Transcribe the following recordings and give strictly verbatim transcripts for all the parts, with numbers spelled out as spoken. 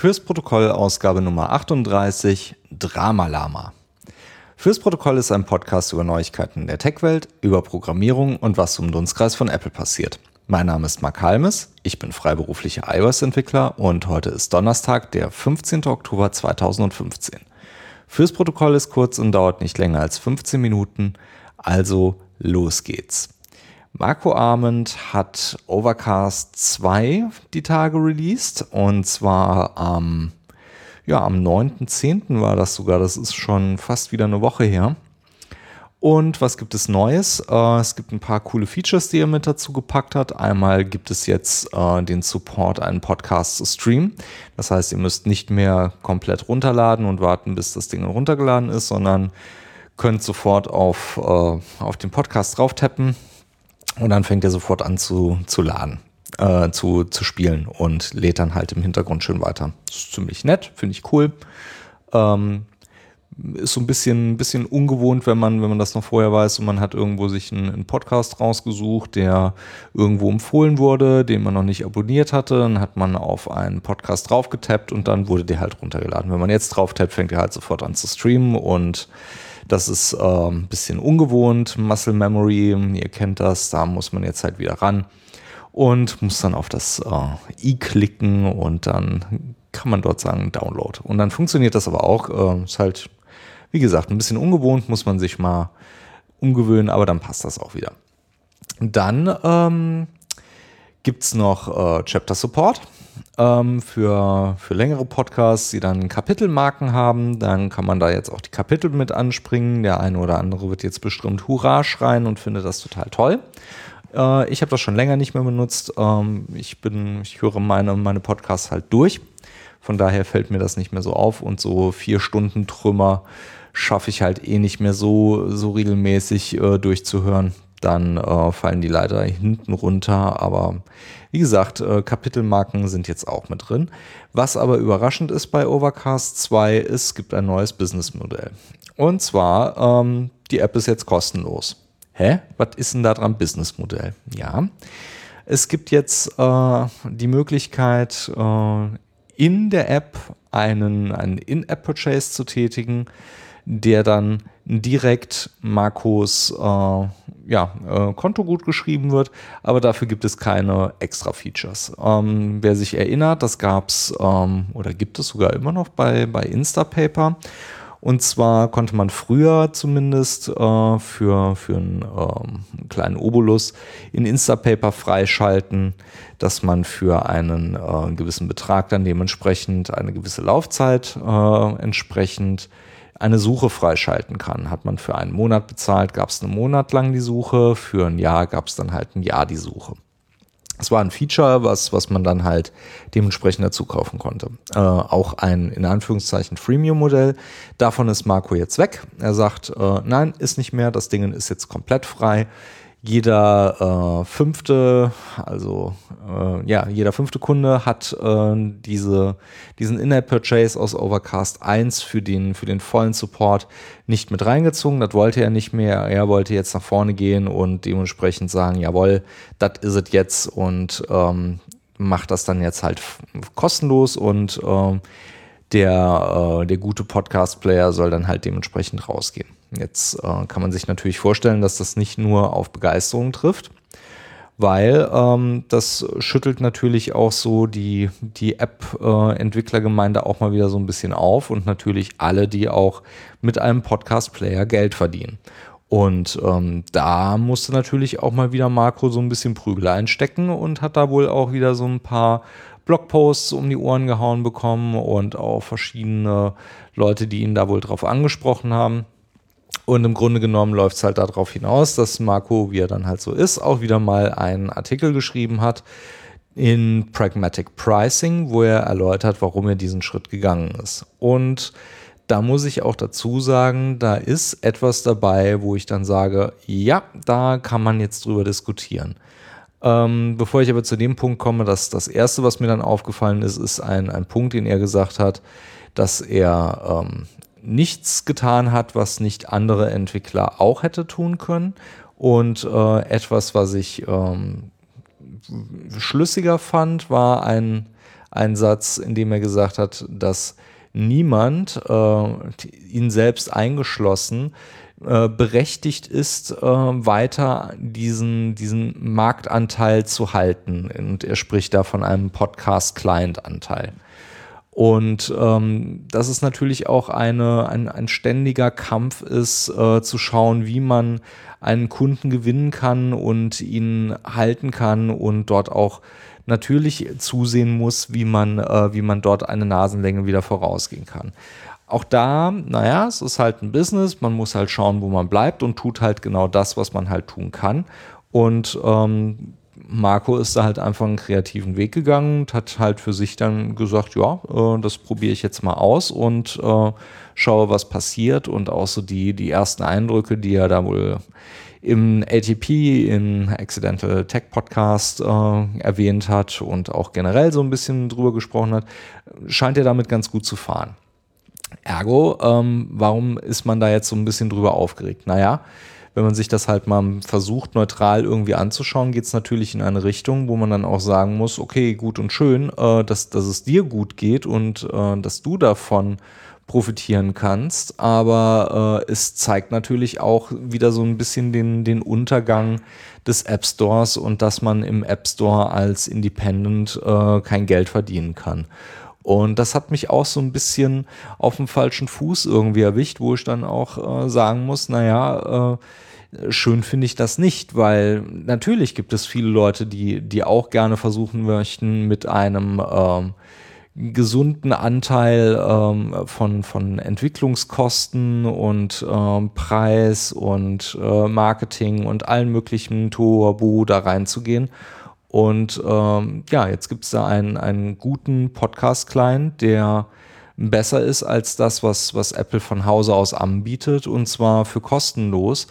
Fürs Protokoll Ausgabe Nummer achtunddreißig, Drama Lama. Fürs Protokoll ist ein Podcast über Neuigkeiten in der Tech-Welt, über Programmierung und was zum Dunstkreis von Apple passiert. Mein Name ist Marc Halmes, ich bin freiberuflicher iOS-Entwickler und heute ist Donnerstag, der fünfzehnten Oktober zweitausendfünfzehn. Fürs Protokoll ist kurz und dauert nicht länger als fünfzehn Minuten, also los geht's. Marco Arment hat Overcast zwei die Tage released und zwar am, ja, am neunten zehnten war das sogar, das ist schon fast wieder eine Woche her. Und was gibt es Neues? Es gibt ein paar coole Features, die er mit dazu gepackt hat. Einmal gibt es jetzt den Support, einen Podcast zu streamen. Das heißt, ihr müsst nicht mehr komplett runterladen und warten, bis das Ding runtergeladen ist, sondern könnt sofort auf, auf den Podcast drauf tappen. Und dann fängt er sofort an zu, zu laden, äh, zu, zu spielen und lädt dann halt im Hintergrund schön weiter. Das ist ziemlich nett, finde ich cool. Ähm, ist so ein bisschen, bisschen ungewohnt, wenn man, wenn man das noch vorher weiß und man hat irgendwo sich einen, einen Podcast rausgesucht, der irgendwo empfohlen wurde, den man noch nicht abonniert hatte. Dann hat man auf einen Podcast draufgetappt und dann wurde der halt runtergeladen. Wenn man jetzt drauf tappt, fängt er halt sofort an zu streamen und das ist äh, ein bisschen ungewohnt, Muscle Memory, ihr kennt das, da muss man jetzt halt wieder ran und muss dann auf das äh, i klicken und dann kann man dort sagen Download. Und dann funktioniert das aber auch, äh, ist halt, wie gesagt, ein bisschen ungewohnt, muss man sich mal umgewöhnen, aber dann passt das auch wieder. Dann ähm, gibt es noch äh, Chapter Support. Für, für längere Podcasts, die dann Kapitelmarken haben, dann kann man da jetzt auch die Kapitel mit anspringen. Der eine oder andere wird jetzt bestimmt Hurra schreien und findet das total toll. Äh, ich habe das schon länger nicht mehr benutzt. Ähm, ich bin, ich höre meine, meine Podcasts halt durch. Von daher fällt mir das nicht mehr so auf und so vier Stunden Trümmer schaffe ich halt eh nicht mehr so, so regelmäßig äh, durchzuhören. Dann äh, fallen die leider hinten runter, aber wie gesagt, äh, Kapitelmarken sind jetzt auch mit drin. Was aber überraschend ist bei Overcast zwei, es gibt ein neues Businessmodell. Und zwar, ähm, die App ist jetzt kostenlos. Hä? Was ist denn da dran Businessmodell? Ja, es gibt jetzt äh, die Möglichkeit, äh, in der App einen, einen In-App-Purchase zu tätigen, der dann direkt Marcos äh, ja, äh, Konto gut geschrieben wird, aber dafür gibt es keine extra Features. Ähm, wer sich erinnert, das gab es ähm, oder gibt es sogar immer noch bei, bei Instapaper. Und zwar konnte man früher zumindest äh, für, für einen ähm, kleinen Obolus in Instapaper freischalten, dass man für einen äh, gewissen Betrag dann dementsprechend eine gewisse Laufzeit äh, entsprechend eine Suche freischalten kann. Hat man für einen Monat bezahlt, gab es einen Monat lang die Suche, für ein Jahr gab es dann halt ein Jahr die Suche. Es war ein Feature, was, was man dann halt dementsprechend dazu kaufen konnte. Äh, auch ein, in Anführungszeichen, Freemium-Modell. Davon ist Marco jetzt weg. Er sagt, äh, nein, ist nicht mehr, das Ding ist jetzt komplett frei. Jeder äh, fünfte, also äh, ja, jeder fünfte Kunde hat äh, diese, diesen In-App-Purchase aus Overcast eins für den, für den vollen Support nicht mit reingezogen. Das wollte er nicht mehr. Er wollte jetzt nach vorne gehen und dementsprechend sagen, jawohl, das is it jetzt und ähm, macht das dann jetzt halt kostenlos und ähm, der, äh, der gute Podcast-Player soll dann halt dementsprechend rausgehen. Jetzt äh, kann man sich natürlich vorstellen, dass das nicht nur auf Begeisterung trifft, weil ähm, das schüttelt natürlich auch so die, die App-Entwicklergemeinde äh, auch mal wieder so ein bisschen auf und natürlich alle, die auch mit einem Podcast-Player Geld verdienen. Und ähm, da musste natürlich auch mal wieder Marco so ein bisschen Prügel einstecken und hat da wohl auch wieder so ein paar Blogposts um die Ohren gehauen bekommen und auch verschiedene Leute, die ihn da wohl drauf angesprochen haben. Und im Grunde genommen läuft es halt darauf hinaus, dass Marco, wie er dann halt so ist, auch wieder mal einen Artikel geschrieben hat in Pragmatic Pricing, wo er erläutert, warum er diesen Schritt gegangen ist. Und da muss ich auch dazu sagen, da ist etwas dabei, wo ich dann sage, ja, da kann man jetzt drüber diskutieren. Ähm, bevor ich aber zu dem Punkt komme, dass das Erste, was mir dann aufgefallen ist, ist ein, ein Punkt, den er gesagt hat, dass er ähm, nichts getan hat, was nicht andere Entwickler auch hätte tun können. Und äh, etwas, was ich ähm, schlüssiger fand, war ein... einen Satz, in dem er gesagt hat, dass niemand, äh, ihn selbst eingeschlossen, äh, berechtigt ist, äh, weiter diesen, diesen Marktanteil zu halten. Und er spricht da von einem Podcast-Client-Anteil. Und ähm, dass es natürlich auch eine, ein, ein ständiger Kampf ist, äh, zu schauen, wie man einen Kunden gewinnen kann und ihn halten kann und dort auch natürlich zusehen muss, wie man, äh, wie man dort eine Nasenlänge wieder vorausgehen kann. Auch da, naja, es ist halt ein Business, man muss halt schauen, wo man bleibt und tut halt genau das, was man halt tun kann. Und ähm, Marco ist da halt einfach einen kreativen Weg gegangen und hat halt für sich dann gesagt, ja, äh, das probiere ich jetzt mal aus und äh, schaue, was passiert. Und auch so die, die ersten Eindrücke, die er da wohl im A T P, im Accidental Tech Podcast äh, erwähnt hat und auch generell so ein bisschen drüber gesprochen hat, scheint er damit ganz gut zu fahren. Ergo, ähm, warum ist man da jetzt so ein bisschen drüber aufgeregt? Naja, wenn man sich das halt mal versucht, neutral irgendwie anzuschauen, geht es natürlich in eine Richtung, wo man dann auch sagen muss, okay, gut und schön, äh, dass, dass es dir gut geht und äh, dass du davon profitieren kannst, aber äh, es zeigt natürlich auch wieder so ein bisschen den, den Untergang des App Stores und dass man im App Store als Independent äh, kein Geld verdienen kann. Und das hat mich auch so ein bisschen auf dem falschen Fuß irgendwie erwischt, wo ich dann auch äh, sagen muss, naja, äh, schön finde ich das nicht, weil natürlich gibt es viele Leute, die, die auch gerne versuchen möchten, mit einem äh, gesunden Anteil ähm, von, von Entwicklungskosten und ähm, Preis und äh, Marketing und allen möglichen Tohuwabohu da reinzugehen. Und ähm, ja, jetzt gibt es da einen, einen guten Podcast-Client, der besser ist als das, was, was Apple von Hause aus anbietet, und zwar für kostenlos.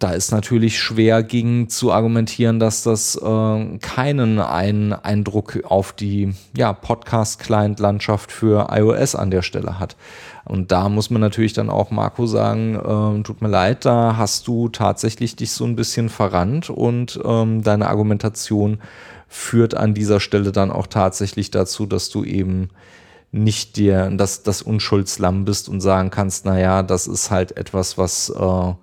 Da ist natürlich schwer gegen zu argumentieren, dass das äh, keinen einen Eindruck auf die ja, Podcast-Client-Landschaft für iOS an der Stelle hat. Und da muss man natürlich dann auch Marco sagen, äh, tut mir leid, da hast du tatsächlich dich so ein bisschen verrannt und ähm, deine Argumentation führt an dieser Stelle dann auch tatsächlich dazu, dass du eben nicht dir das, das Unschuldslamm bist und sagen kannst, naja, das ist halt etwas, was... Äh,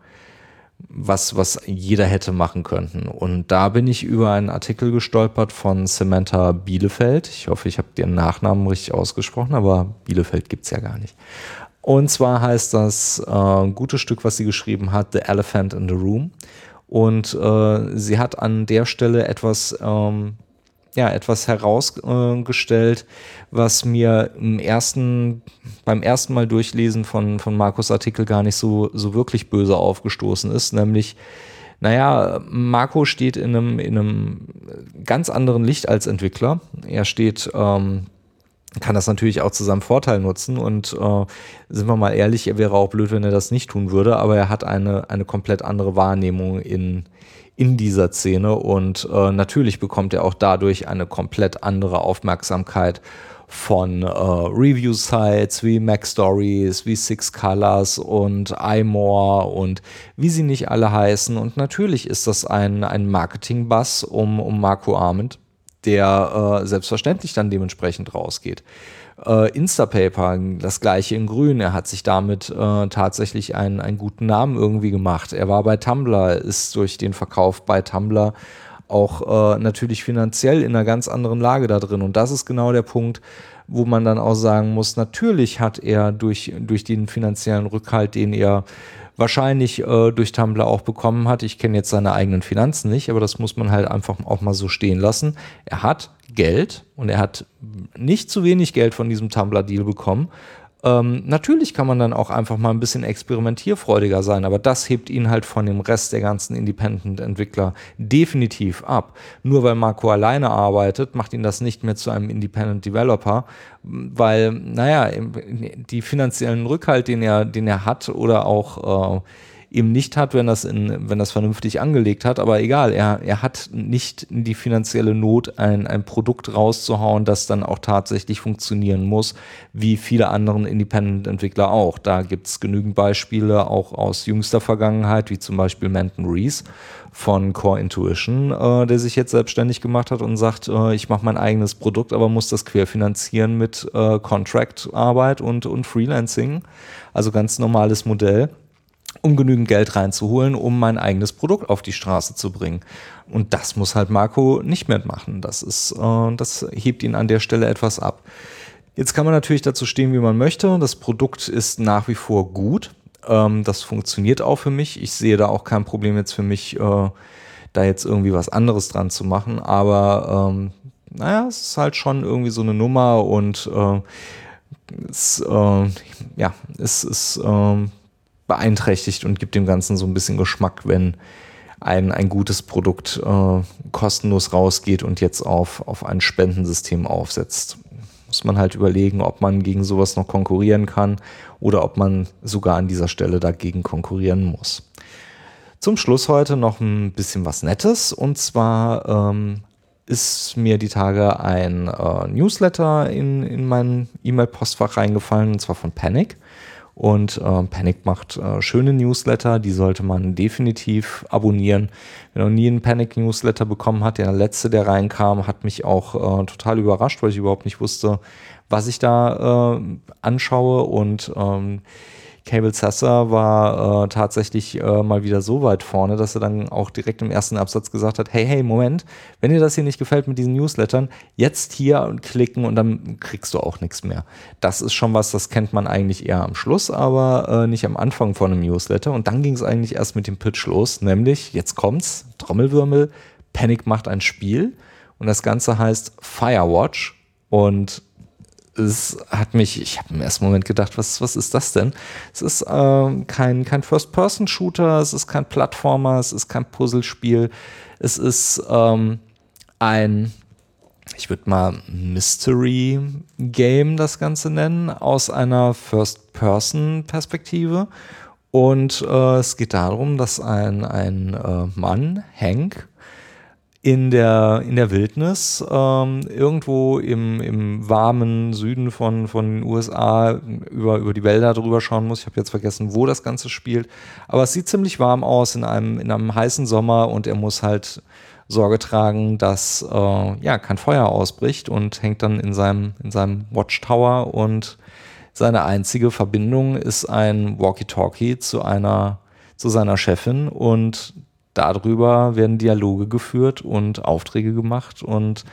Was, was jeder hätte machen können. Und da bin ich über einen Artikel gestolpert von Samantha Bielefeld. Ich hoffe, ich habe den Nachnamen richtig ausgesprochen, aber Bielefeld gibt es ja gar nicht. Und zwar heißt das äh, ein gutes Stück, was sie geschrieben hat, The Elephant in the Room. Und äh, sie hat an der Stelle etwas... Ähm, ja, etwas herausgestellt, was mir im ersten, beim ersten Mal durchlesen von, von Marcos Artikel gar nicht so, so wirklich böse aufgestoßen ist, nämlich, naja, Marco steht in einem, in einem ganz anderen Licht als Entwickler. Er steht, ähm, kann das natürlich auch zu seinem Vorteil nutzen und äh, sind wir mal ehrlich, er wäre auch blöd, wenn er das nicht tun würde, aber er hat eine, eine komplett andere Wahrnehmung in in dieser Szene und äh, natürlich bekommt er auch dadurch eine komplett andere Aufmerksamkeit von äh, Review-Sites wie Mac Stories, wie Six Colors und iMore und wie sie nicht alle heißen. Und natürlich ist das ein, ein Marketing-Buzz um, um Marco Arment, der äh, selbstverständlich dann dementsprechend rausgeht. Äh, Instapaper, das gleiche in grün, er hat sich damit äh, tatsächlich einen, einen guten Namen irgendwie gemacht. Er war bei Tumblr, ist durch den Verkauf bei Tumblr auch äh, natürlich finanziell in einer ganz anderen Lage da drin. Und das ist genau der Punkt, wo man dann auch sagen muss, natürlich hat er durch, durch den finanziellen Rückhalt, den er wahrscheinlich äh, durch Tumblr auch bekommen hat. Ich kenne jetzt seine eigenen Finanzen nicht, aber das muss man halt einfach auch mal so stehen lassen. Er hat Geld und er hat nicht zu wenig Geld von diesem Tumblr-Deal bekommen. Ähm, natürlich kann man dann auch einfach mal ein bisschen experimentierfreudiger sein, aber das hebt ihn halt von dem Rest der ganzen Independent-Entwickler definitiv ab. Nur weil Marco alleine arbeitet, macht ihn das nicht mehr zu einem Independent-Developer, weil, naja, die finanziellen Rückhalt, den er, den er hat oder auch äh, eben nicht hat, wenn das in, wenn das vernünftig angelegt hat. Aber egal, er, er hat nicht die finanzielle Not, ein, ein Produkt rauszuhauen, das dann auch tatsächlich funktionieren muss, wie viele anderen Independent-Entwickler auch. Da gibt es genügend Beispiele, auch aus jüngster Vergangenheit, wie zum Beispiel Manton Reese von Core Intuition, äh, der sich jetzt selbstständig gemacht hat und sagt, äh, ich mache mein eigenes Produkt, aber muss das querfinanzieren mit äh, Contract-Arbeit und, und Freelancing. Also ganz normales Modell, um genügend Geld reinzuholen, um mein eigenes Produkt auf die Straße zu bringen. Und das muss halt Marco nicht mehr machen. Das ist, äh, das hebt ihn an der Stelle etwas ab. Jetzt kann man natürlich dazu stehen, wie man möchte. Das Produkt ist nach wie vor gut. Das funktioniert auch für mich. Ich sehe da auch kein Problem jetzt für mich, äh, da jetzt irgendwie was anderes dran zu machen. Aber ähm, naja, es ist halt schon irgendwie so eine Nummer und äh, es, äh, ja, es ist äh, beeinträchtigt und gibt dem Ganzen so ein bisschen Geschmack, wenn ein, ein gutes Produkt äh, kostenlos rausgeht und jetzt auf, auf ein Spendensystem aufsetzt. Muss man halt überlegen, ob man gegen sowas noch konkurrieren kann oder ob man sogar an dieser Stelle dagegen konkurrieren muss. Zum Schluss heute noch ein bisschen was Nettes. Und zwar ähm, ist mir die Tage ein äh, Newsletter in, in mein E-Mail-Postfach reingefallen, und zwar von Panic. Und äh, Panic macht äh, schöne Newsletter, die sollte man definitiv abonnieren. Wenn noch nie einen Panic-Newsletter bekommen hat, der letzte, der reinkam, hat mich auch äh, total überrascht, weil ich überhaupt nicht wusste, was ich da äh, anschaue. Und ähm, Cabel Sasser war äh, tatsächlich äh, mal wieder so weit vorne, dass er dann auch direkt im ersten Absatz gesagt hat, hey, hey, Moment, wenn dir das hier nicht gefällt mit diesen Newslettern, jetzt hier klicken und dann kriegst du auch nichts mehr. Das ist schon was, das kennt man eigentlich eher am Schluss, aber äh, nicht am Anfang von einem Newsletter. Und dann ging es eigentlich erst mit dem Pitch los, nämlich, jetzt kommt's, Trommelwirbel, Panic macht ein Spiel und das Ganze heißt Firewatch und es hat mich, ich habe im ersten Moment gedacht, was, was ist das denn? Es ist ähm, kein, kein First-Person-Shooter, es ist kein Plattformer, es ist kein Puzzlespiel, es ist ähm, ein, ich würde mal Mystery-Game das Ganze nennen, aus einer First-Person-Perspektive. Und äh, es geht darum, dass ein, ein äh, Mann, Hank, in der, in der Wildnis, ähm, irgendwo im, im warmen Süden von, von den U S A über, über die Wälder drüber schauen muss. Ich habe jetzt vergessen, wo das Ganze spielt. Aber es sieht ziemlich warm aus in einem, in einem heißen Sommer und er muss halt Sorge tragen, dass äh, ja, kein Feuer ausbricht und hängt dann in seinem, in seinem Watchtower und seine einzige Verbindung ist ein Walkie-Talkie zu einer, zu seiner Chefin und darüber werden Dialoge geführt und Aufträge gemacht und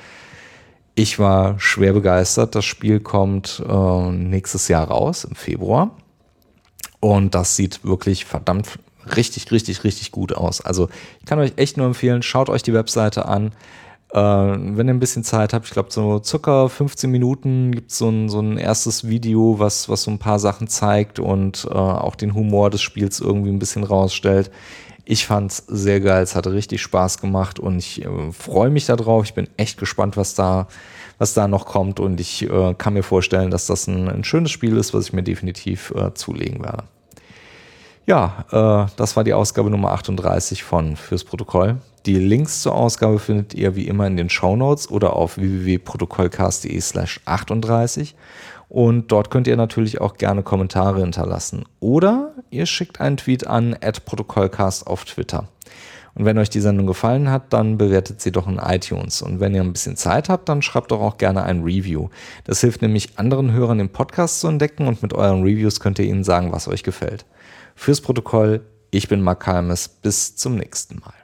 ich war schwer begeistert. Das Spiel kommt äh, nächstes Jahr raus, im Februar. Und das sieht wirklich verdammt richtig, richtig, richtig gut aus. Also ich kann euch echt nur empfehlen, schaut euch die Webseite an. Äh, wenn ihr ein bisschen Zeit habt, ich glaube so circa fünfzehn Minuten gibt es so ein, so ein erstes Video, was, was so ein paar Sachen zeigt und äh, auch den Humor des Spiels irgendwie ein bisschen rausstellt. Ich fand's sehr geil, es hat richtig Spaß gemacht und ich äh, freue mich darauf. Ich bin echt gespannt, was da, was da noch kommt und ich äh, kann mir vorstellen, dass das ein, ein schönes Spiel ist, was ich mir definitiv äh, zulegen werde. Ja, äh, das war die Ausgabe Nummer achtunddreißig von Fürs Protokoll. Die Links zur Ausgabe findet ihr wie immer in den Shownotes oder auf w w w punkt protokollcast punkt d e slash achtunddreißig. Und dort könnt ihr natürlich auch gerne Kommentare hinterlassen. Oder ihr schickt einen Tweet an at protokollcast auf Twitter. Und wenn euch die Sendung gefallen hat, dann bewertet sie doch in iTunes. Und wenn ihr ein bisschen Zeit habt, dann schreibt doch auch gerne ein Review. Das hilft nämlich anderen Hörern, den Podcast zu entdecken und mit euren Reviews könnt ihr ihnen sagen, was euch gefällt. Fürs Protokoll, ich bin Marco Arment. Bis zum nächsten Mal.